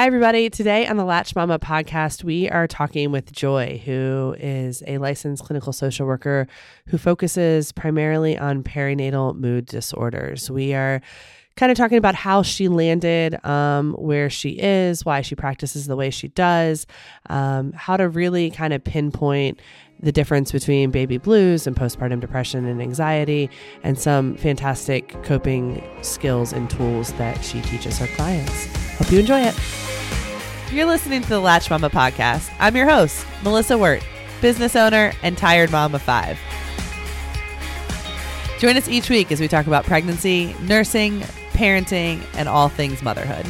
Hi, everybody. Today on the Latch Mama podcast, we are talking with Joy, who is a licensed clinical social worker who focuses primarily on perinatal mood disorders. We are kind of talking about how she landed, where she is, why she practices the way she does, how to really kind of pinpoint the difference between baby blues and postpartum depression and anxiety, and some fantastic coping skills and tools that she teaches her clients. Hope you enjoy it. You're listening to the Latch Mama podcast. I'm your host, Melissa Wirt, business owner and tired mom of five. Join us each week as we talk about pregnancy, nursing, parenting, and all things motherhood.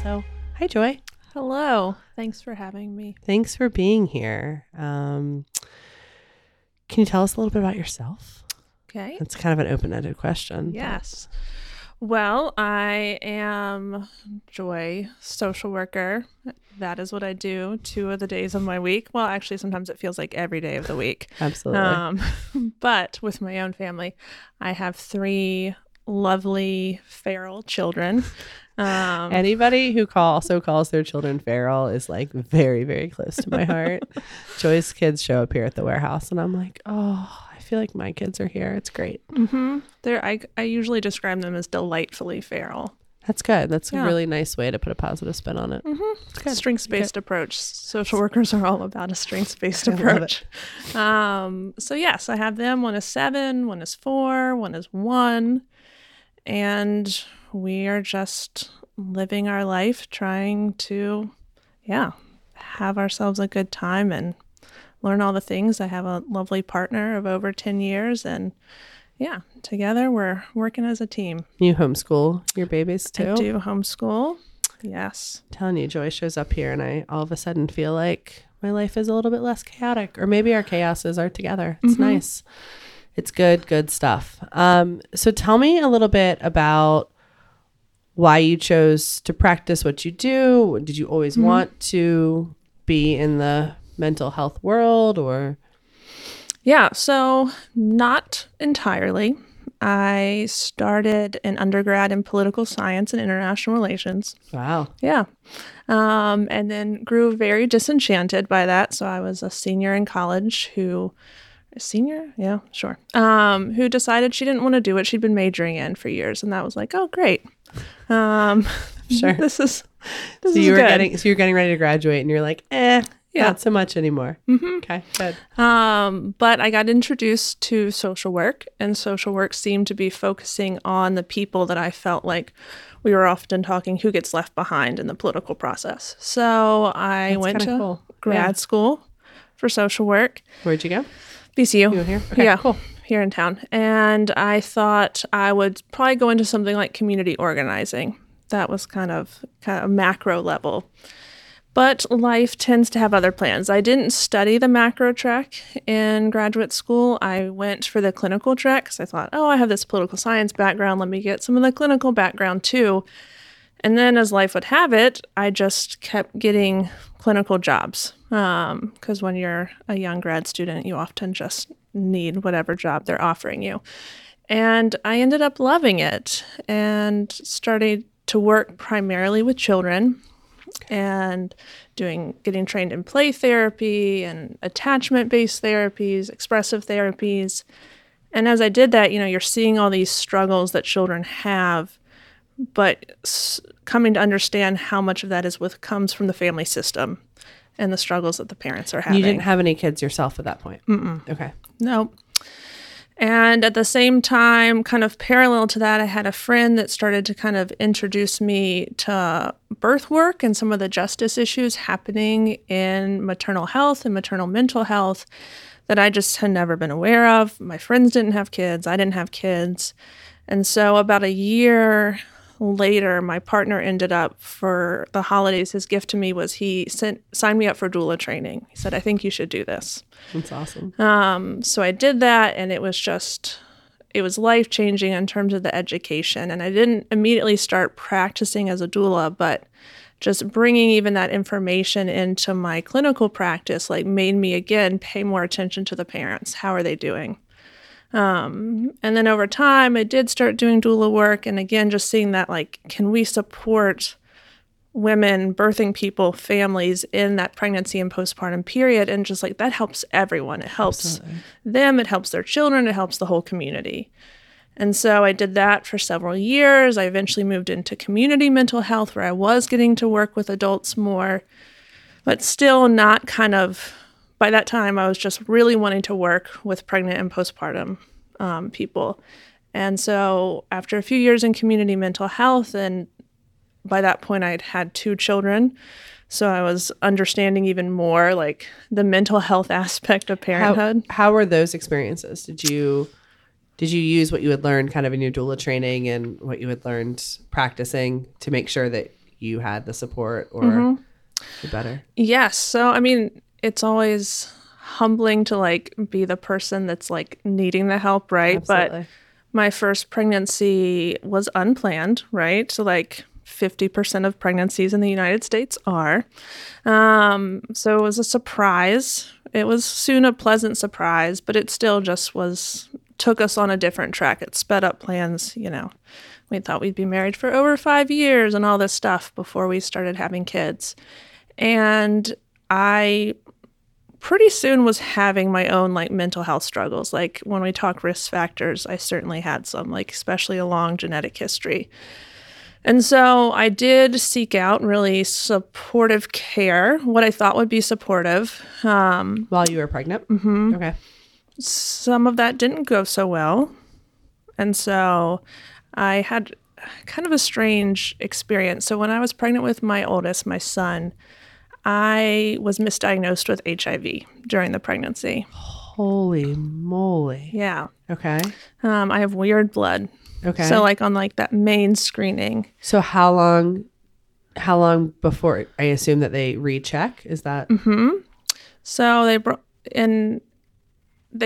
So, hi, Joy. Hello. Thanks for having me. Thanks for being here. Can you tell us a little bit about yourself? Okay. It's kind of an open-ended question. Yes. But... Well, I am Joy, social worker. That is what I do 2 of the days of my week. Well, actually, sometimes it feels like every day of the week. Absolutely. But with my own family, I have 3 lovely feral children. Anybody who also calls their children feral is like very, very close to my heart. Joy's kids show up here at the warehouse and I'm like, oh, I feel like my kids are here. It's great. Mm-hmm. I usually describe them as delightfully feral. That's good. That's a really nice way to put a positive spin on it. Mm-hmm. Strengths-based approach. Social workers are all about a strengths-based approach. So yes, I have them. 1 is 7, 1 is 4, 1 is 1. And we are just living our life, trying to, have ourselves a good time and learn all the things. I have a lovely partner of over 10 years and together we're working as a team. You homeschool your babies too? I do homeschool. Yes. I'm telling you, Joy shows up here and I all of a sudden feel like my life is a little bit less chaotic, or maybe our chaoses are together. It's nice. It's good stuff. So tell me a little bit about why you chose to practice what you do. Did you always want to be in the mental health world, or? Yeah, so not entirely. I started an undergrad in political science and international relations. Wow. Yeah. And then grew very disenchanted by that. So I was a senior in college who decided she didn't want to do what she'd been majoring in for years, and that was like, oh, great. Sure. So you're getting ready to graduate, and you're like, not so much anymore. Mm-hmm. Okay, good. But I got introduced to social work, and social work seemed to be focusing on the people that I felt like we were often talking who gets left behind in the political process. So I went to grad school for social work. Where'd you go? VCU. You here? Okay, yeah, cool. Here in town. And I thought I would probably go into something like community organizing. That was kind of a macro level. But life tends to have other plans. I didn't study the macro track in graduate school. I went for the clinical track because I thought, I have this political science background. Let me get some of the clinical background too. And then as life would have it, I just kept getting clinical jobs. Because when you're a young grad student, you often just need whatever job they're offering you. And I ended up loving it and started to work primarily with children and getting trained in play therapy and attachment-based therapies, expressive therapies. And as I did that, you're seeing all these struggles that children have, but coming to understand how much of that comes from the family system and the struggles that the parents are having. You didn't have any kids yourself at that point? Mm-mm. Okay. Nope. And at the same time, kind of parallel to that, I had a friend that started to kind of introduce me to birth work and some of the justice issues happening in maternal health and maternal mental health that I just had never been aware of. My friends didn't have kids. I didn't have kids. And so about a year later, my partner ended up for the holidays. His gift to me was he signed me up for doula training. He said, I think you should do this. That's awesome. So I did that, and it was life-changing in terms of the education. And I didn't immediately start practicing as a doula, but just bringing even that information into my clinical practice made me, again, pay more attention to the parents. How are they doing? And then over time, I did start doing doula work. And again, just seeing that, like, can we support women, birthing people, families in that pregnancy and postpartum period? And just like that helps everyone. It helps Absolutely. Them. It helps their children. It helps the whole community. And so I did that for several years. I eventually moved into community mental health, where I was getting to work with adults more, but still not kind of, by that time, I was just really wanting to work with pregnant and postpartum people. And so after a few years in community mental health, and by that point I'd had 2 children, so I was understanding even more like the mental health aspect of parenthood. How were those experiences? Did you use what you had learned kind of in your doula training and what you had learned practicing to make sure that you had the support or the better? Yes. So, I mean, it's always humbling to like be the person that's like needing the help, right? Absolutely. But my first pregnancy was unplanned, right? So like 50% of pregnancies in the United States are. So it was a surprise. It was soon a pleasant surprise, but it still just took us on a different track. It sped up plans, you know. We thought we'd be married for over 5 years and all this stuff before we started having kids. And I pretty soon was having my own like mental health struggles. Like when we talk risk factors, I certainly had some, like especially a long genetic history. And so I did seek out really supportive care, what I thought would be supportive. While you were pregnant? Mm-hmm. Okay. Some of that didn't go so well. And so I had kind of a strange experience. So when I was pregnant with my oldest, my son, I was misdiagnosed with HIV during the pregnancy. Holy moly. Yeah. Okay. I have weird blood. Okay. So like on like that main screening. So how long before, I assume that they recheck, is that? Mm-hmm. So they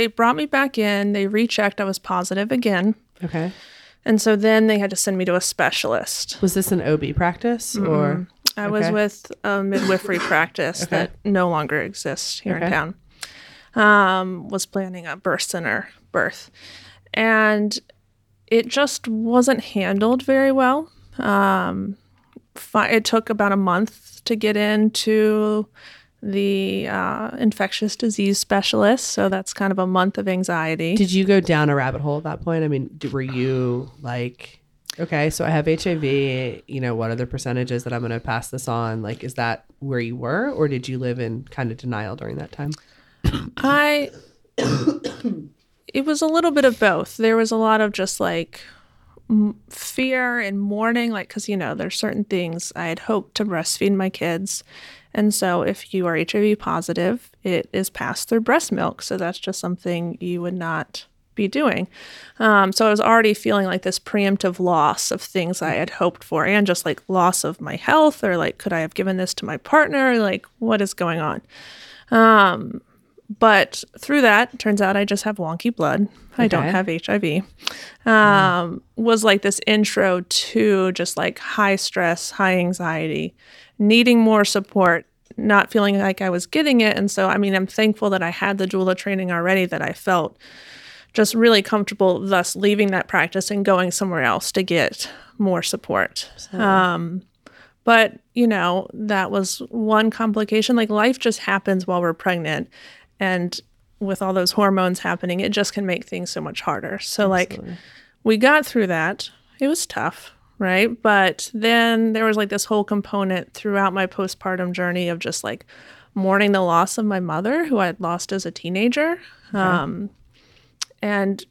brought me back in, they rechecked, I was positive again. Okay. And so then they had to send me to a specialist. Was this an OB practice or? I was with a midwifery practice that no longer exists here in town. Was planning a birth center birth. And it just wasn't handled very well. It took about a month to get into the infectious disease specialist. So that's kind of a month of anxiety. Did you go down a rabbit hole at that point? I mean, were you like, okay, so I have HIV, you know, what are the percentages that I'm going to pass this on? Like, is that where you were, or did you live in kind of denial during that time? It was a little bit of both. There was a lot of just like fear and mourning, like, because, you know, there's certain things. I had hoped to breastfeed my kids. And so if you are HIV positive, it is passed through breast milk. So that's just something you would not be doing. So I was already feeling like this preemptive loss of things I had hoped for, and just like loss of my health, or like, could I have given this to my partner? Like, what is going on? But through that, turns out I just have wonky blood. Okay. I don't have HIV. Was like this intro to just like high stress, high anxiety, needing more support, not feeling like I was getting it. And so, I mean, I'm thankful that I had the doula training already, that I felt just really comfortable, thus leaving that practice and going somewhere else to get more support. But, you know, that was one complication. Like, life just happens while we're pregnant. And with all those hormones happening, it just can make things so much harder. So, Absolutely. Like, we got through that. It was tough, right? But then there was, like, this whole component throughout my postpartum journey of just, like, mourning the loss of my mother, who I had lost as a teenager. Okay. And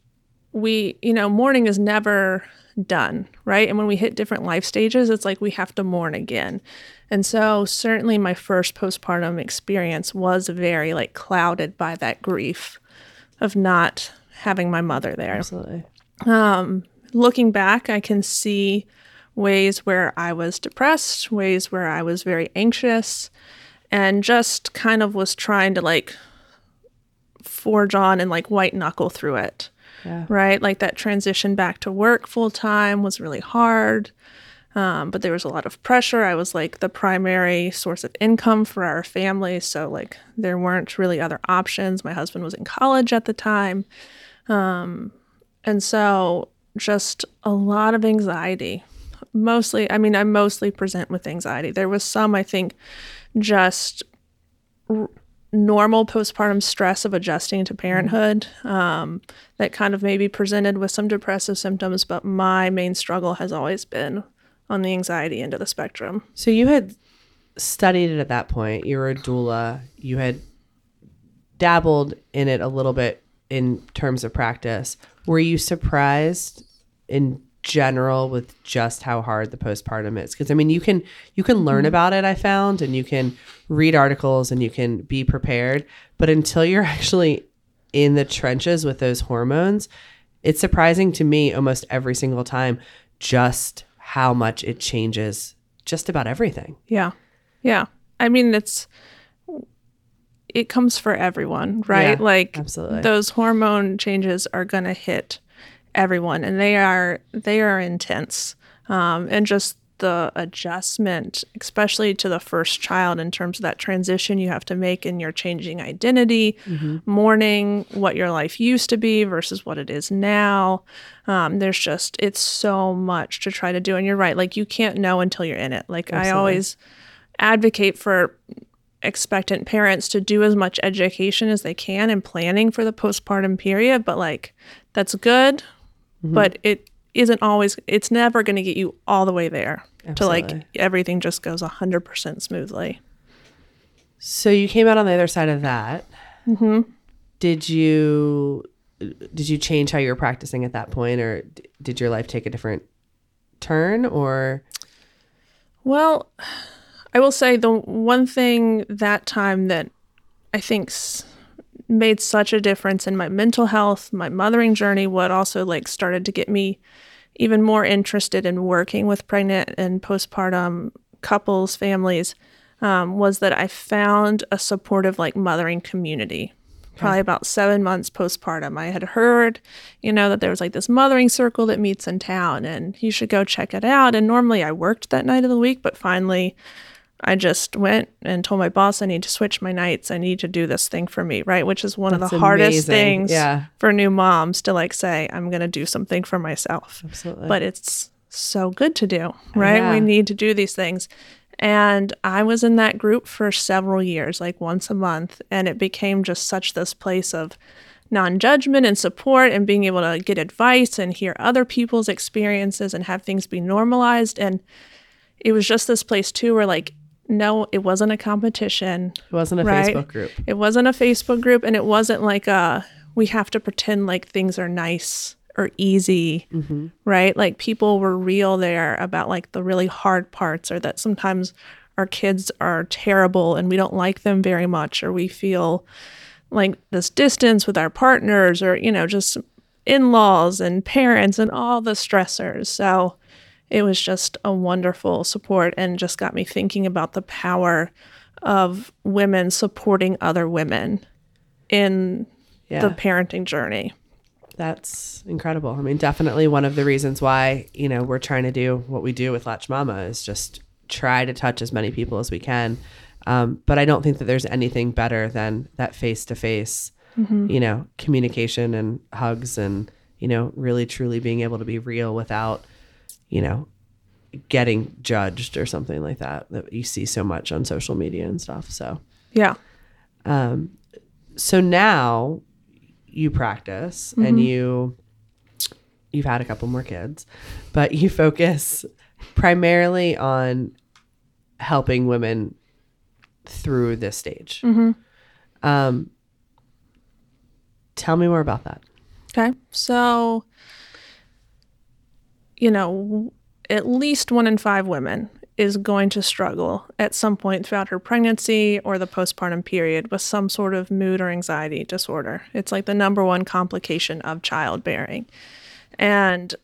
we, you know, mourning is never done, right? And when we hit different life stages, it's like we have to mourn again. And so certainly my first postpartum experience was very like clouded by that grief of not having my mother there. Absolutely. Looking back, I can see ways where I was depressed, ways where I was very anxious, and just kind of was trying to like forge on and like white knuckle through it. Yeah. Right? Like that transition back to work full time was really hard. But there was a lot of pressure. I was like the primary source of income for our family. So like there weren't really other options. My husband was in college at the time. And so just a lot of anxiety. Mostly, I mean, I mostly present with anxiety. There was some, I think, just normal postpartum stress of adjusting to parenthood, that kind of maybe presented with some depressive symptoms, but my main struggle has always been on the anxiety end of the spectrum. So you had studied it at that point. You were a doula. You had dabbled in it a little bit in terms of practice. Were you surprised in general with just how hard the postpartum is? Because I mean, you can learn about it, I found, and you can read articles and you can be prepared, but until you're actually in the trenches with those hormones, it's surprising to me almost every single time just how much it changes just about everything. Yeah. I mean, it comes for everyone, right? Yeah, like absolutely. Those hormone changes are going to hit everyone, and they are intense. And just the adjustment, especially to the first child, in terms of that transition you have to make in your changing identity, mourning what your life used to be versus what it is now. There's just, it's so much to try to do. And you're right. Like you can't know until you're in it. Like absolutely. I always advocate for expectant parents to do as much education as they can and planning for the postpartum period, but like that's good, but it isn't always, it's never going to get you all the way there to like everything just goes 100% smoothly. So you came out on the other side of that. Did you change how you were practicing at that point, or did your life take a different turn? Or well, I will say the one thing that time that I think made such a difference in my mental health, my mothering journey, what also like started to get me even more interested in working with pregnant and postpartum couples, families, was that I found a supportive like mothering community. Probably about 7 months postpartum, I had heard, that there was like this mothering circle that meets in town and you should go check it out. And normally I worked that night of the week, but finally I just went and told my boss, I need to switch my nights. I need to do this thing for me, right? Which is one of the hardest things for new moms to like say, I'm going to do something for myself. Absolutely. But it's so good to do, right? Yeah. We need to do these things. And I was in that group for several years, like once a month. And it became just such this place of non-judgment and support and being able to get advice and hear other people's experiences and have things be normalized. And it was just this place too where like, no, it wasn't a competition. It wasn't a Facebook group. It wasn't a Facebook group. And it wasn't like we have to pretend like things are nice or easy, right? Like people were real there about like the really hard parts, or that sometimes our kids are terrible and we don't like them very much, or we feel like this distance with our partners, or, just in-laws and parents and all the stressors. So it was just a wonderful support and just got me thinking about the power of women supporting other women in the parenting journey. That's incredible. I mean, definitely one of the reasons why, we're trying to do what we do with Latch Mama is just try to touch as many people as we can. But I don't think that there's anything better than that face-to-face, communication and hugs and, really truly being able to be real without, getting judged or something like that you see so much on social media and stuff. So, yeah. So now you practice and you've had a couple more kids, but you focus primarily on helping women through this stage. Tell me more about that. Okay. So, at least 1 in 5 women is going to struggle at some point throughout her pregnancy or the postpartum period with some sort of mood or anxiety disorder. It's like the number one complication of childbearing. And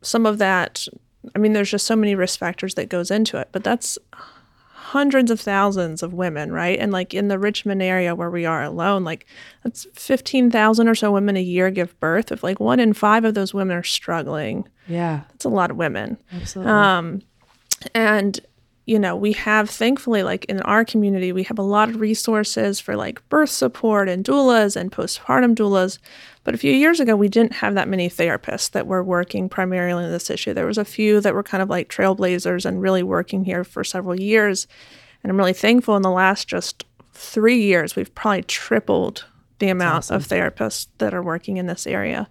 some of that, I mean, there's just so many risk factors that goes into it, but that's hundreds of thousands of women, right? And like in the Richmond area where we are alone, like that's 15,000 or so women a year give birth. If like 1 in 5 of those women are struggling, that's a lot of women. Absolutely. And you know, we have, thankfully, like in our community, we have a lot of resources for like birth support and doulas and postpartum doulas. But a few years ago, we didn't have that many therapists that were working primarily on this issue. There was a few that were kind of like trailblazers and really working here for several years. And I'm really thankful in the last just 3 years, we've probably tripled the amount of therapists that are working in this area.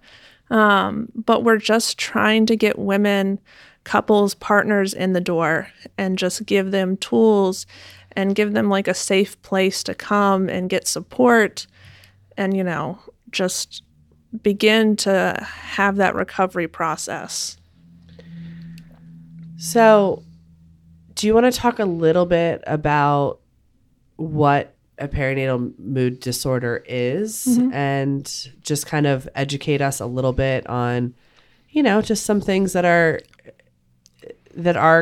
But we're just trying to get women, couples, partners in the door and just give them tools and give them like a safe place to come and get support and, you know, just begin to have that recovery process. So do you want to talk a little bit about what a perinatal mood disorder is and just kind of educate us a little bit on, you know, just some things that are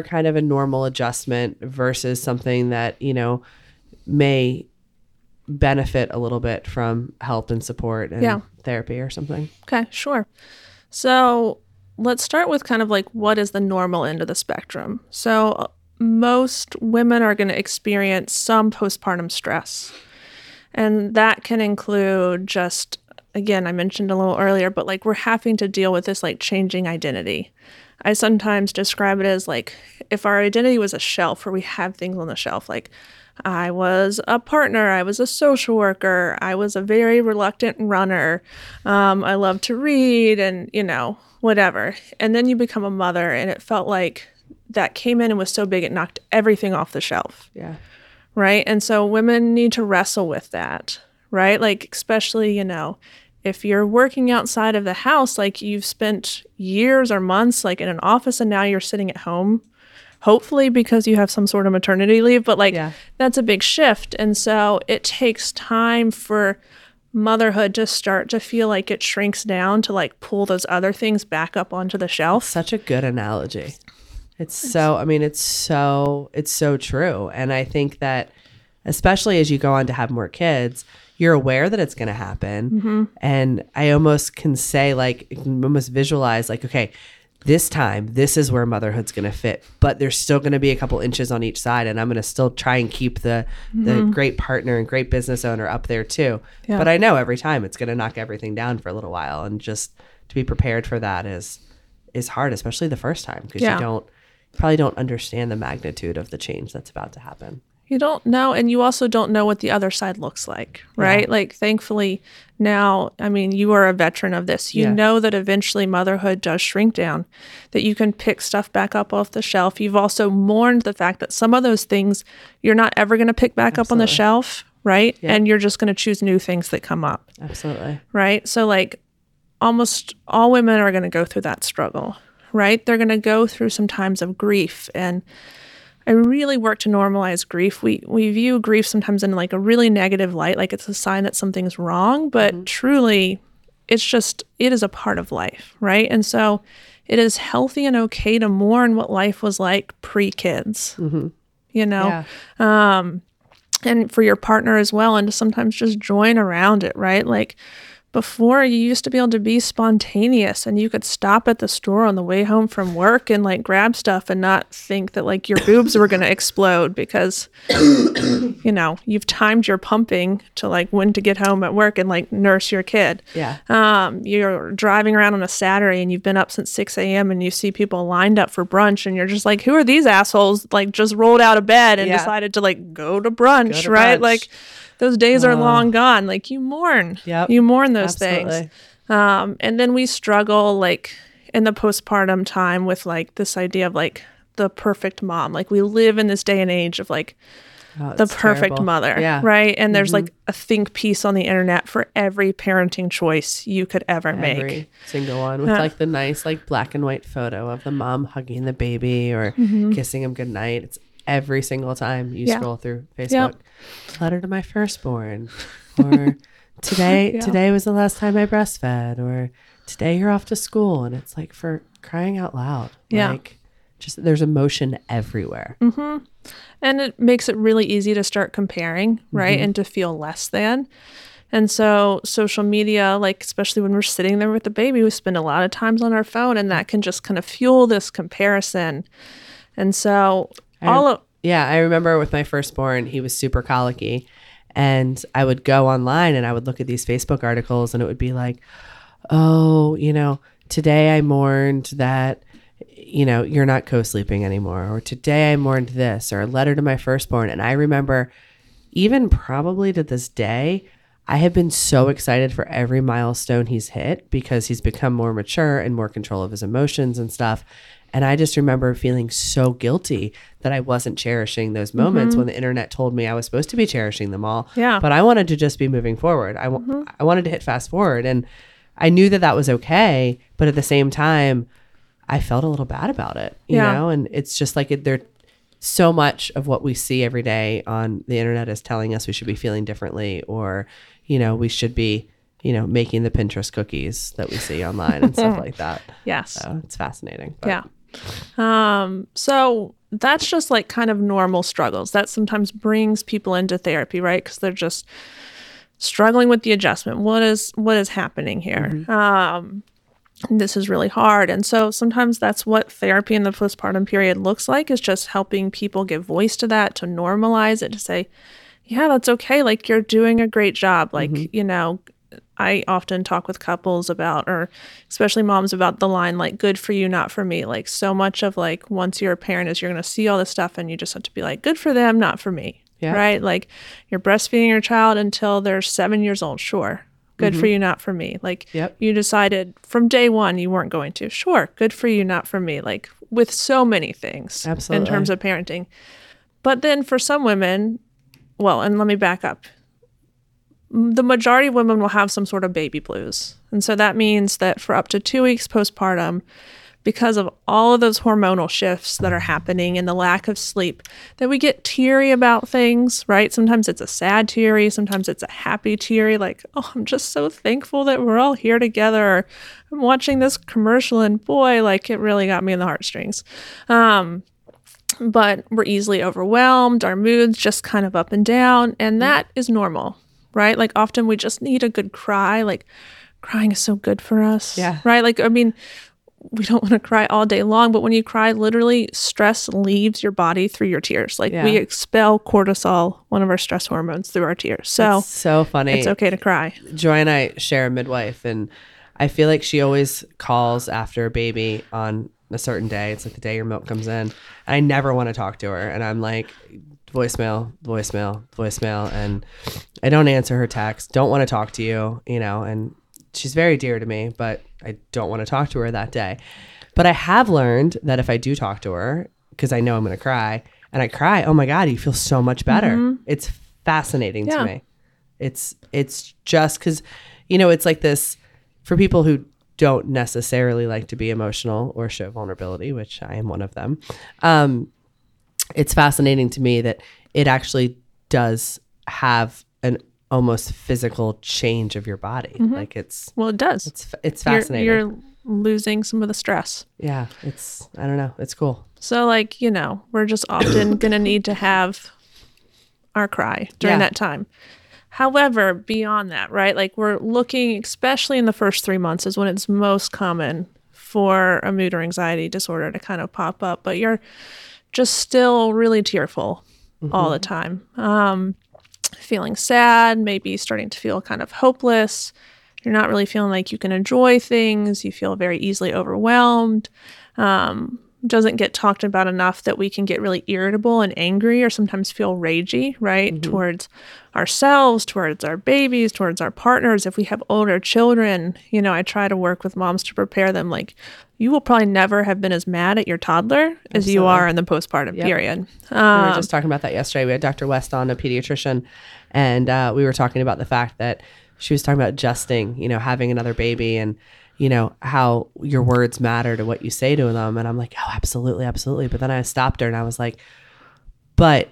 kind of a normal adjustment versus something that, you know, may benefit a little bit from help and support and therapy or something? Okay, sure. So let's start with kind of like what is the normal end of the spectrum. So most women are going to experience some postpartum stress. And that can include just, again, I mentioned a little earlier, but like we're having to deal with this like changing identity. I sometimes describe it as like if our identity was a shelf where we have things on the shelf, like I was a partner, I was a social worker, I was a very reluctant runner, I love to read and, you know, whatever. And then you become a mother and it felt like that came in and was so big it knocked everything off the shelf. Yeah. Right? And so women need to wrestle with that, right? Like especially, you know, if you're working outside of the house, like you've spent years or months like in an office and now you're sitting at home, hopefully because you have some sort of maternity leave, but like that's a big shift. And so it takes time for motherhood to start to feel like it shrinks down to like pull those other things back up onto the shelf. Such a good analogy. It's so, I mean, it's so true. And I think that especially as you go on to have more kids, you're aware that it's going to happen. Mm-hmm. And I almost can say like, almost visualize like, okay, this time, this is where motherhood's going to fit, but there's still going to be a couple inches on each side. And I'm going to still try and keep the great partner and great business owner up there too. Yeah. But I know every time it's going to knock everything down for a little while. And just to be prepared for that is hard, especially the first time, because you probably don't understand the magnitude of the change that's about to happen. You don't know, and you also don't know what the other side looks like, right? Yeah. Like, thankfully, now, I mean, you are a veteran of this. You know that eventually motherhood does shrink down, that you can pick stuff back up off the shelf. You've also mourned the fact that some of those things you're not ever going to pick back up on the shelf, right? Yeah. And you're just going to choose new things that come up. Absolutely. Right? So, like, almost all women are going to go through that struggle, right? They're going to go through some times of grief, and I really work to normalize grief. We view grief sometimes in like a really negative light, like it's a sign that something's wrong, but truly it's just, it is a part of life, right? And so it is healthy and okay to mourn what life was like pre-kids, you know? Yeah. And for your partner as well, and to sometimes just join around it, right? Like before you used to be able to be spontaneous and you could stop at the store on the way home from work and like grab stuff and not think that like your boobs were going to explode because, you know, you've timed your pumping to like when to get home at work and like nurse your kid. Yeah. You're driving around on a Saturday and you've been up since 6 a.m. and you see people lined up for brunch and you're just like, who are these assholes? Like just rolled out of bed and decided to like go to brunch, right? Like those days are long gone. Like you mourn. Yep. You mourn those things. And then we struggle like in the postpartum time with like this idea of like the perfect mom. Like we live in this day and age of like the perfect mother, right? And there's like a think piece on the internet for every parenting choice you could ever make. Every single one with like the nice like black and white photo of the mom hugging the baby or kissing him goodnight. It's every single time you scroll through Facebook. Yep. Letter to my firstborn, or today was the last time I breastfed, or today you're off to school. And it's like, for crying out loud, like just there's emotion everywhere. And it makes it really easy to start comparing, right? And to feel less than. And so social media, like especially when we're sitting there with the baby, we spend a lot of times on our phone and that can just kind of fuel this comparison. And so Yeah, I remember with my firstborn, he was super colicky. And I would go online and I would look at these Facebook articles and it would be like, oh, you know, today I mourned that, you know, you're not co-sleeping anymore. Or today I mourned this, or a letter to my firstborn. And I remember even probably to this day, I have been so excited for every milestone he's hit because he's become more mature and more control of his emotions and stuff. And I just remember feeling so guilty that I wasn't cherishing those moments when the internet told me I was supposed to be cherishing them all. Yeah. But I wanted to just be moving forward. I wanted to hit fast forward. And I knew that that was okay. But at the same time, I felt a little bad about it, you know? And it's just like there's so much of what we see every day on the internet is telling us we should be feeling differently, or, you know, we should be, you know, making the Pinterest cookies that we see online and stuff like that. Yes. So it's fascinating. But. Yeah. So that's just like kind of normal struggles. That sometimes brings people into therapy, right? Because they're just struggling with the adjustment. What is happening here? Mm-hmm. This is really hard. And so sometimes that's what therapy in the postpartum period looks like, is just helping people give voice to that, to normalize it, to say, yeah, that's okay. Like, you're doing a great job. Like, you know, I often talk with couples about, or especially moms, about the line, like, good for you, not for me. Like, so much of, like, once you're a parent is you're going to see all this stuff and you just have to be like, good for them, not for me. Yeah. Right? Like, you're breastfeeding your child until they're 7 years old. Sure. Good for you, not for me. Like, you decided from day one you weren't going to. Sure. Good for you, not for me. Like, with so many things in terms of parenting. But then for some women, well, and let me back up. The majority of women will have some sort of baby blues. And so that means that for up to 2 weeks postpartum, because of all of those hormonal shifts that are happening and the lack of sleep, that we get teary about things, right? Sometimes it's a sad teary. Sometimes it's a happy teary. Like, oh, I'm just so thankful that we're all here together. Or, I'm watching this commercial and boy, like, it really got me in the heartstrings. But we're easily overwhelmed. Our mood's just kind of up and down. And that is normal, right? Like, often we just need a good cry. Like, crying is so good for us, right? Like, I mean, we don't want to cry all day long, but when you cry, literally stress leaves your body through your tears. Like, we expel cortisol, one of our stress hormones, through our tears. So it's so funny. It's okay to cry. Joy and I share a midwife, and I feel like she always calls after a baby on a certain day. It's like the day your milk comes in. And I never want to talk to her. And I'm like, voicemail. And I don't answer her text. Don't want to talk to you, you know, and she's very dear to me, but I don't want to talk to her that day. But I have learned that if I do talk to her, because I know I'm going to cry, and I cry, oh my God, you feel so much better. Mm-hmm. It's fascinating to me. It's just because, you know, it's like this for people who don't necessarily like to be emotional or show vulnerability, which I am one of them. It's fascinating to me that it actually does have an almost physical change of your body. Like, it's, well, it does. It's fascinating. You're losing some of the stress. Yeah. It's, I don't know. It's cool. So, like, you know, we're just often going to need to have our cry during that time. However, beyond that, right? Like, we're looking, especially in the first 3 months is when it's most common for a mood or anxiety disorder to kind of pop up, but you're just still really tearful all the time. Feeling sad, maybe starting to feel kind of hopeless. You're not really feeling like you can enjoy things. You feel very easily overwhelmed. Doesn't get talked about enough that we can get really irritable and angry, or sometimes feel ragey, right? Towards ourselves, towards our babies, towards our partners. If we have older children, you know, I try to work with moms to prepare them. Like, you will probably never have been as mad at your toddler as you are in the postpartum period. We were just talking about that yesterday. We had Dr. West on, a pediatrician, and we were talking about the fact that she was talking about adjusting, you know, having another baby, and you know, how your words matter to what you say to them. And I'm like, oh, absolutely, absolutely. But then I stopped her and I was like, but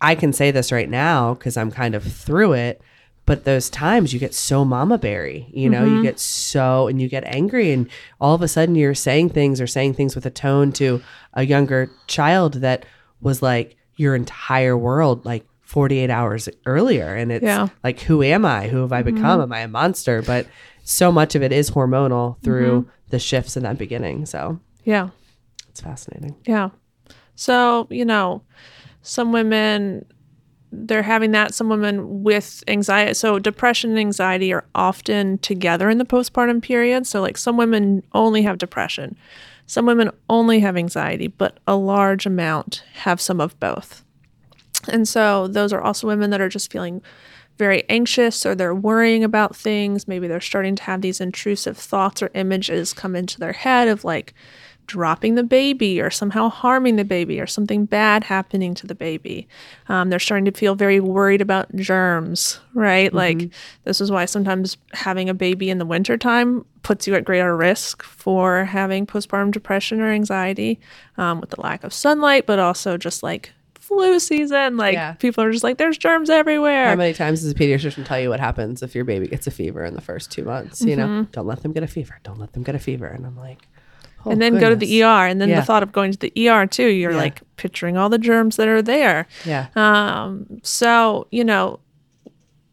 I can say this right now because I'm kind of through it. But those times you get so mama berry, you know, you get so, and you get angry, and all of a sudden you're saying things with a tone to a younger child that was like your entire world, like 48 hours earlier. And it's like, who am I? Who have I become? Am I a monster? But so much of it is hormonal through the shifts in that beginning. So, yeah, it's fascinating. Yeah. So, you know, Some women, they're having that. Some women with anxiety. So depression and anxiety are often together in the postpartum period. So like some women only have depression. Some women only have anxiety, but a large amount have some of both. And so those are also women that are just feeling very anxious, or they're worrying about things. Maybe they're starting to have these intrusive thoughts or images come into their head of like dropping the baby or somehow harming the baby or something bad happening to the baby. They're starting to feel very worried about germs, right? Mm-hmm. Like this is why sometimes having a baby in the wintertime puts you at greater risk for having postpartum depression or anxiety with the lack of sunlight, but also just like flu season, like people are just like, there's germs everywhere. How many times does a pediatrician tell you what happens if your baby gets a fever in the first 2 months? Mm-hmm. You know, don't let them get a fever. Don't let them get a fever. And I'm like, oh, and then goodness. Go to the ER. And then the thought of going to the ER too, you're like picturing all the germs that are there. Yeah. So, you know,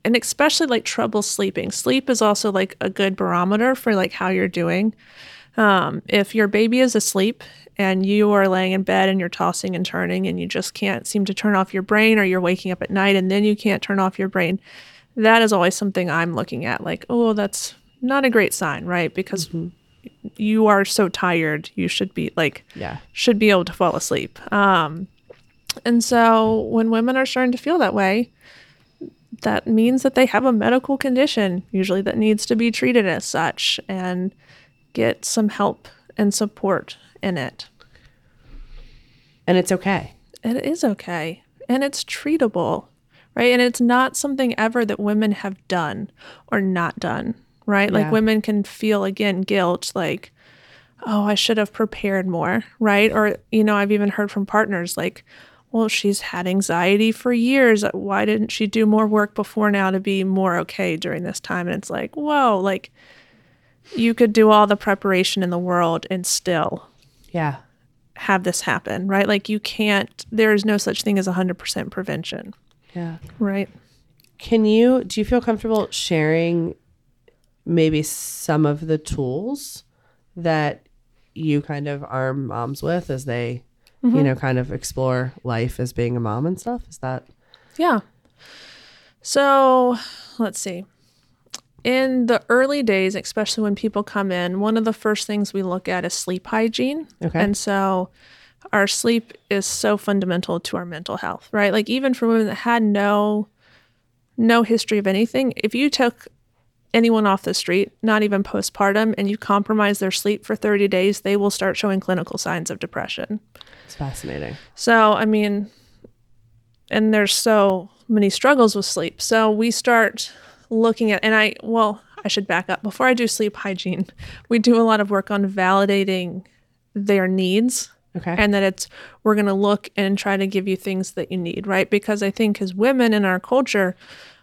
and especially like trouble sleeping. Sleep is also like a good barometer for like how you're doing. If your baby is asleep and you are laying in bed and you're tossing and turning and you just can't seem to turn off your brain, or you're waking up at night and then you can't turn off your brain, that is always something I'm looking at. Like, oh, that's not a great sign, right? Because you are so tired, you should be like, should be able to fall asleep. And so when women are starting to feel that way, that means that they have a medical condition, usually, that needs to be treated as such and get some help and support in it. And it's okay. It is okay. And it's treatable, right? And it's not something ever that women have done or not done, right? Yeah. Like women can feel, again, guilt, like, oh, I should have prepared more, right? Or, you know, I've even heard from partners like, well, she's had anxiety for years. Why didn't she do more work before now to be more okay during this time? And it's like, whoa, like you could do all the preparation in the world and still have this happen, right? Like you can't, there is no such thing as 100% prevention. Yeah. Right. Can you, do you feel comfortable sharing maybe some of the tools that you kind of arm moms with as they, you know, kind of explore life as being a mom and stuff? Is that? Yeah. So let's see. In the early days, especially when people come in, one of the first things we look at is sleep hygiene. Okay. And so our sleep is so fundamental to our mental health, right? Like even for women that had no history of anything, if you took anyone off the street, not even postpartum, and you compromise their sleep for 30 days, they will start showing clinical signs of depression. It's fascinating. So, I mean, and there's so many struggles with sleep. So we start looking at, and I should back up. Before I do sleep hygiene, we do a lot of work on validating their needs. Okay. And that it's, we're going to look and try to give you things that you need, right? Because I think as women in our culture,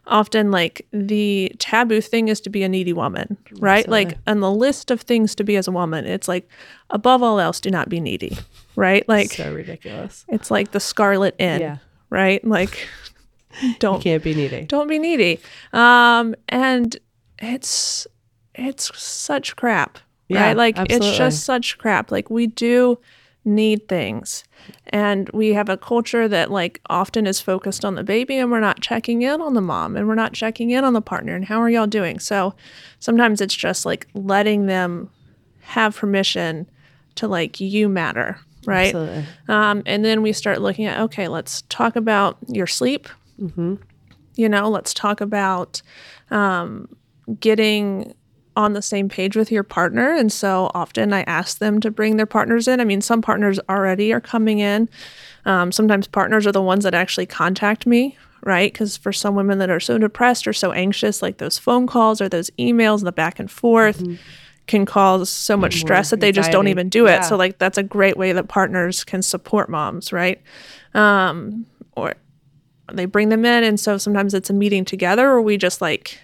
often like the taboo thing is to be a needy woman, right? Absolutely. Like on the list of things to be as a woman, it's like above all else, do not be needy, right? Like so ridiculous. It's like the Scarlet N, right? Like you can't be needy. Don't be needy. And it's such crap, right? Like it's just such crap. Like we do need things. And we have a culture that like often is focused on the baby, and we're not checking in on the mom, and we're not checking in on the partner, and how are y'all doing? So sometimes it's just like letting them have permission to like, you matter, right? Absolutely. And then we start looking at, okay, let's talk about your sleep. Mm-hmm. You know, let's talk about getting on the same page with your partner. And so often I ask them to bring their partners in. I mean, some partners already are coming in. Sometimes partners are the ones that actually contact me, right? Because for some women that are so depressed or so anxious, like those phone calls or those emails, the back and forth can cause so much stress that they just don't even do it. Yeah. So like, that's a great way that partners can support moms, right? Or they bring them in. And so sometimes it's a meeting together, or we just like,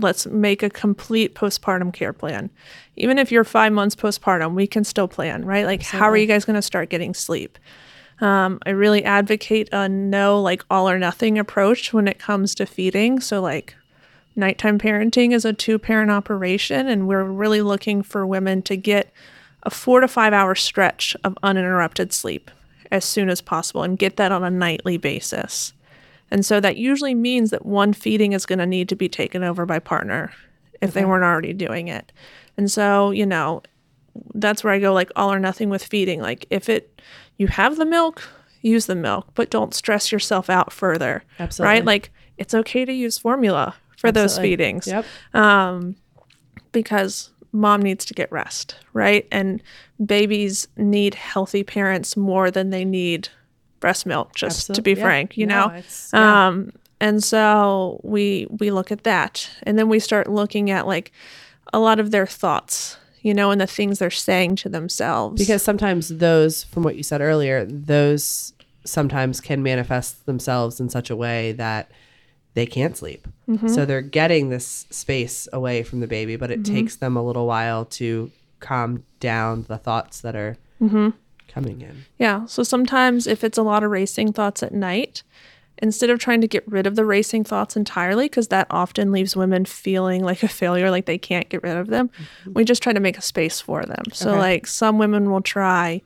let's make a complete postpartum care plan. Even if you're 5 months postpartum, we can still plan, right? Like, absolutely. How are you guys going to start getting sleep? I really advocate a no, like all or nothing approach when it comes to feeding. So like nighttime parenting is a 2-parent operation, and we're really looking for women to get a 4 to 5 hour stretch of uninterrupted sleep as soon as possible and get that on a nightly basis. And so that usually means that one feeding is going to need to be taken over by partner if they weren't already doing it. And so, you know, that's where I go like all or nothing with feeding. Like if you have the milk, use the milk, but don't stress yourself out further. Absolutely. Right? Like it's okay to use formula for those feedings. Yep. Because mom needs to get rest, right? And babies need healthy parents more than they need breast milk, just to be frank, you know? Yeah. And so we look at that. And then we start looking at like a lot of their thoughts, you know, and the things they're saying to themselves. Because sometimes those, from what you said earlier, those sometimes can manifest themselves in such a way that they can't sleep. Mm-hmm. So they're getting this space away from the baby, but it takes them a little while to calm down the thoughts that are coming in. Yeah. So sometimes if it's a lot of racing thoughts at night, instead of trying to get rid of the racing thoughts entirely, because that often leaves women feeling like a failure, like they can't get rid of them, we just try to make a space for them. So like some women will try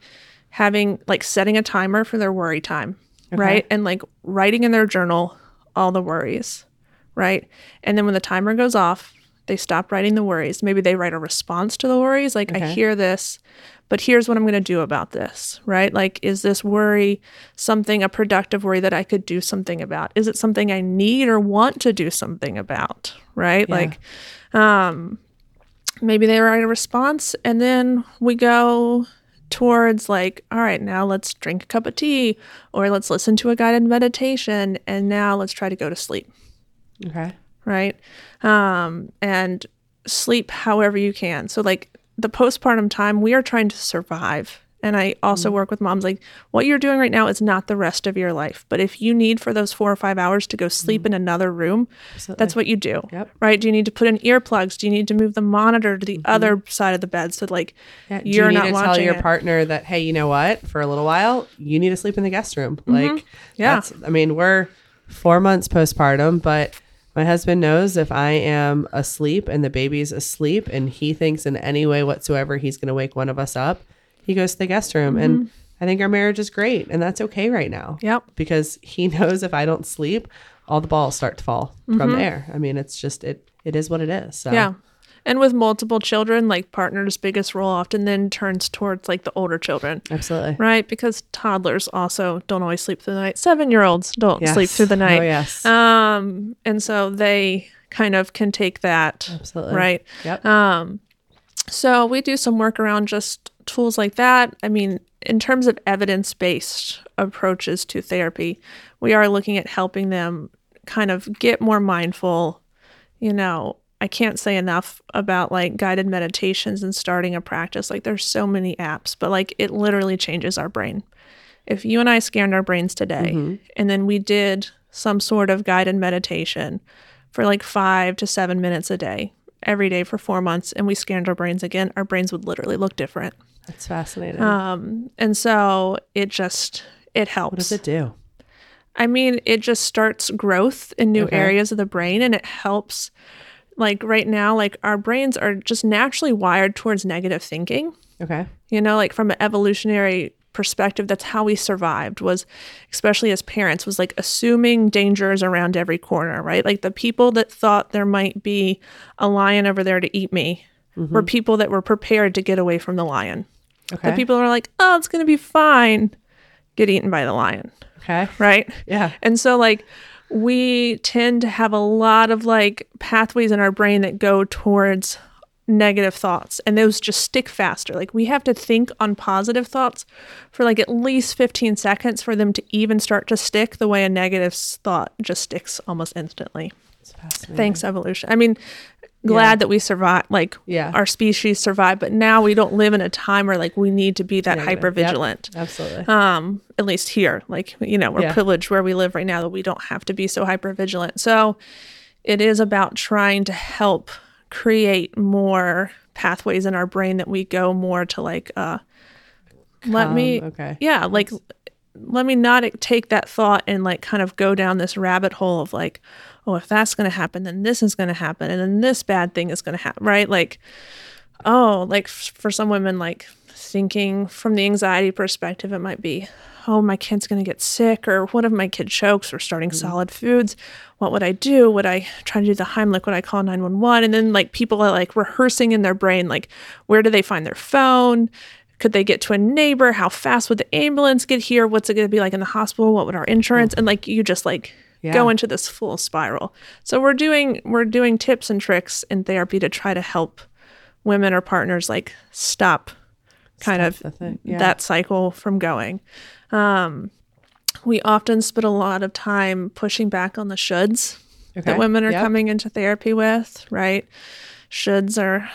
having like setting a timer for their worry time, right? And like writing in their journal all the worries, right? And then when the timer goes off, they stop writing the worries. Maybe they write a response to the worries, like I hear this, but here's what I'm going to do about this, right? Like, is this worry something, a productive worry that I could do something about? Is it something I need or want to do something about, right? Yeah. Like, maybe they write a response, and then we go towards like, all right, now let's drink a cup of tea, or let's listen to a guided meditation, and now let's try to go to sleep. Okay. Right? And sleep however you can. So like, the postpartum time, we are trying to survive. And I also work with moms like, what you're doing right now is not the rest of your life. But if you need for those 4 or 5 hours to go sleep in another room, that's what you do, right? Do you need to put in earplugs? Do you need to move the monitor to the other side of the bed? So like, you're not watching it. Do you need to tell your partner that, hey, you know what? For a little while, you need to sleep in the guest room. Like, that's, I mean, we're 4 months postpartum, but my husband knows if I am asleep and the baby's asleep and he thinks in any way whatsoever he's going to wake one of us up, he goes to the guest room. And I think our marriage is great. And that's okay right now. Yep. Because he knows if I don't sleep, all the balls start to fall from there. I mean, it's just, it is what it is. So. Yeah. And with multiple children, like partner's biggest role often then turns towards like the older children. Absolutely. Right? Because toddlers also don't always sleep through the night. 7-year-olds don't sleep through the night. Oh, yes. And so they kind of can take that. Absolutely. Right? Yep. So we do some work around just tools like that. I mean, in terms of evidence-based approaches to therapy, we are looking at helping them kind of get more mindful, you know. I can't say enough about like guided meditations and starting a practice. Like there's so many apps, but like it literally changes our brain. If you and I scanned our brains today and then we did some sort of guided meditation for like 5 to 7 minutes a day, every day for 4 months, and we scanned our brains again, our brains would literally look different. That's fascinating. And so it helps. What does it do? I mean, it just starts growth in new areas of the brain, and it helps. Like right now, like our brains are just naturally wired towards negative thinking. Okay. You know, like from an evolutionary perspective, that's how we survived, was especially as parents, was like assuming dangers around every corner, right? Like the people that thought there might be a lion over there to eat me were people that were prepared to get away from the lion. Okay. The people that are like, oh, it's going to be fine, get eaten by the lion. Okay. Right? Yeah. And so like, we tend to have a lot of like pathways in our brain that go towards negative thoughts, and those just stick faster. Like we have to think on positive thoughts for like at least 15 seconds for them to even start to stick the way a negative thought just sticks almost instantly. It's fascinating. Thanks, evolution. I mean, glad that we survived, like our species survived, but now we don't live in a time where like we need to be that hyper-vigilant. Yep. Absolutely. At least here, like, you know, we're privileged where we live right now that we don't have to be so hyper-vigilant. So it is about trying to help create more pathways in our brain that we go more to like, let me not take that thought and like kind of go down this rabbit hole of like, oh, if that's going to happen, then this is going to happen, and then this bad thing is going to happen, right? Like, oh, like for some women, like thinking from the anxiety perspective, it might be, oh, my kid's going to get sick, or what if my kid chokes, or starting solid foods? What would I do? Would I try to do the Heimlich? Would I call 911? And then like people are like rehearsing in their brain, like where do they find their phone? Could they get to a neighbor? How fast would the ambulance get here? What's it going to be like in the hospital? What would our insurance? And like you just like go into this full spiral. So we're doing tips and tricks in therapy to try to help women or partners like stop that cycle from going. We often spend a lot of time pushing back on the shoulds that women are coming into therapy with, right? Shoulds are,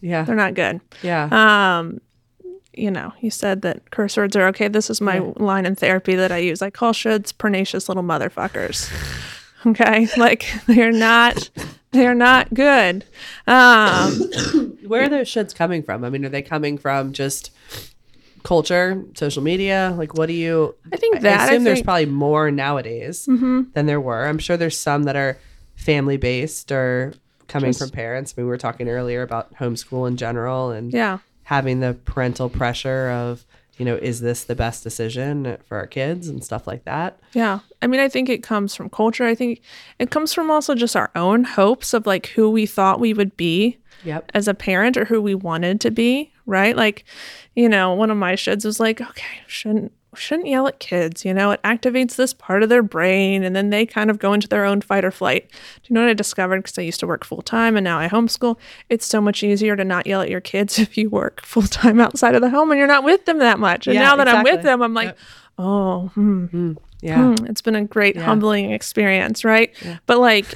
they're not good. Yeah. You know, you said that curse words are okay. This is my line in therapy that I use. I call shoulds pernicious little motherfuckers. Okay. Like they're not good. Where are those shoulds coming from? I mean, are they coming from just culture, social media? Like, what do you... I assume there's probably more nowadays than there were. I'm sure there's some that are family-based or coming from parents. I mean, we were talking earlier about homeschool in general and having the parental pressure of, you know, is this the best decision for our kids and stuff like that? Yeah. I mean, I think it comes from culture. I think it comes from also just our own hopes of like who we thought we would be as a parent or who we wanted to be, right? Like, you know, one of my shoulds was like, okay, shouldn't yell at kids, you know, it activates this part of their brain and then they kind of go into their own fight or flight. Do you know what I discovered? Because I used to work full time and now I homeschool. It's so much easier to not yell at your kids if you work full time outside of the home and you're not with them that much. And now that I'm with them, I'm like, it's been a great humbling experience, right? Yeah. But like,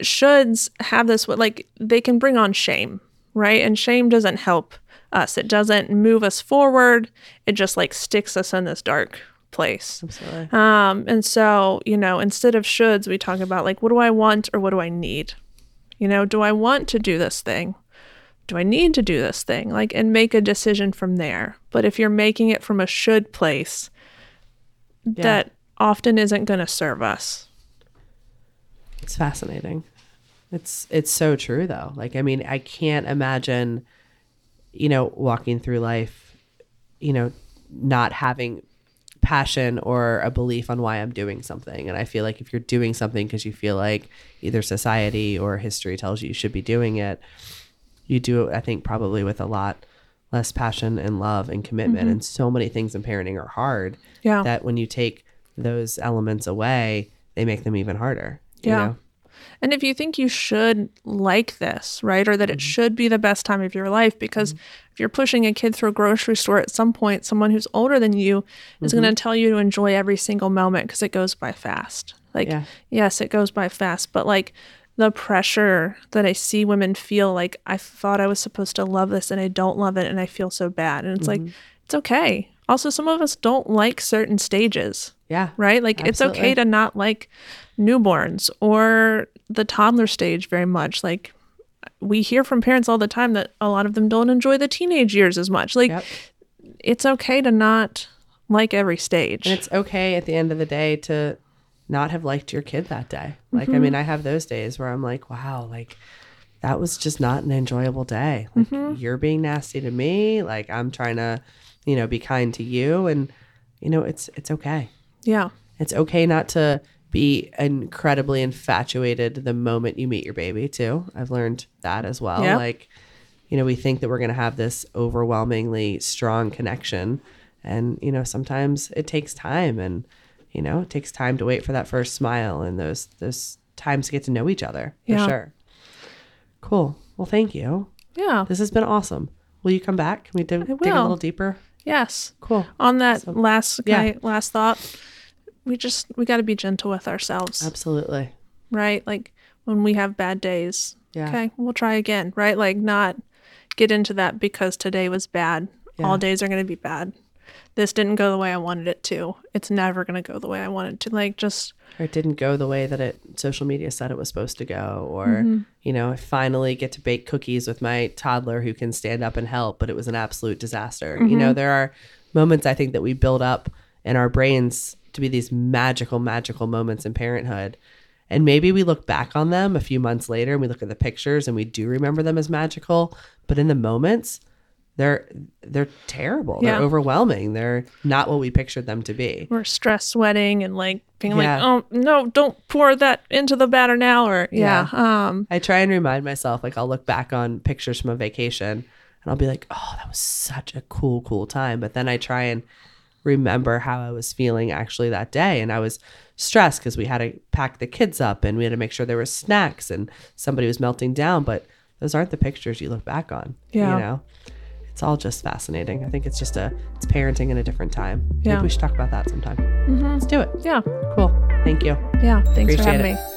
shoulds have this, like they can bring on shame, right? And shame doesn't help us. It doesn't move us forward. It just like sticks us in this dark place. Absolutely. And so, you know, instead of shoulds, we talk about like, what do I want or what do I need? You know, do I want to do this thing? Do I need to do this thing? Like, and make a decision from there. But if you're making it from a should place, that often isn't going to serve us. It's fascinating. It's so true though. Like, I mean, I can't imagine, you know, walking through life, you know, not having passion or a belief on why I'm doing something. And I feel like if you're doing something because you feel like either society or history tells you should be doing it, you do it, I think, probably with a lot less passion and love and commitment. Mm-hmm. And so many things in parenting are hard that when you take those elements away, they make them even harder. You know? And if you think you should like this, right, or that it should be the best time of your life, because if you're pushing a kid through a grocery store at some point, someone who's older than you is going to tell you to enjoy every single moment because it goes by fast. Like, yes, it goes by fast, but like the pressure that I see women feel, like I thought I was supposed to love this and I don't love it and I feel so bad. And it's like, it's okay. Also, some of us don't like certain stages. Yeah. Right? Like absolutely. It's okay to not like newborns or the toddler stage very much. Like we hear from parents all the time that a lot of them don't enjoy the teenage years as much. Like it's okay to not like every stage. And it's okay at the end of the day to not have liked your kid that day. Like, I mean, I have those days where I'm like, wow, like that was just not an enjoyable day. Like you're being nasty to me. Like I'm trying to, you know, be kind to you. And, you know, it's okay. Yeah. It's okay not to be incredibly infatuated the moment you meet your baby too. I've learned that as well. Yeah. Like, you know, we think that we're going to have this overwhelmingly strong connection and, you know, sometimes it takes time and, you know, it takes time to wait for that first smile and those times to get to know each other for sure. Cool. Well, thank you. Yeah. This has been awesome. Will you come back? Can we dig a little deeper? Yes. Cool. On that last thought, we got to be gentle with ourselves. Absolutely. Right? Like when we have bad days, okay, we'll try again, right? Like not get into that because today was bad. Yeah. All days are going to be bad. This didn't go the way I wanted it to. It's never going to go the way I wanted to. Like just... Or it didn't go the way that social media said it was supposed to go. Or, you know, I finally get to bake cookies with my toddler who can stand up and help, but it was an absolute disaster. You know, there are moments I think that we build up in our brains to be these magical, magical moments in parenthood. And maybe we look back on them a few months later and we look at the pictures and we do remember them as magical. But in the moments, they're terrible. Yeah. They're overwhelming. They're not what we pictured them to be. We're stress sweating and like being like, oh no, don't pour that into the batter now. Or I try and remind myself, like I'll look back on pictures from a vacation and I'll be like, oh, that was such a cool time. But then I try and remember how I was feeling actually that day. And I was stressed because we had to pack the kids up and we had to make sure there were snacks and somebody was melting down. But those aren't the pictures you look back on. Yeah. You know? It's all just fascinating. I think it's just it's parenting in a different time. Yeah. Maybe we should talk about that sometime. Mm-hmm. Let's do it. Yeah. Cool. Thank you. Yeah. Thanks for having me.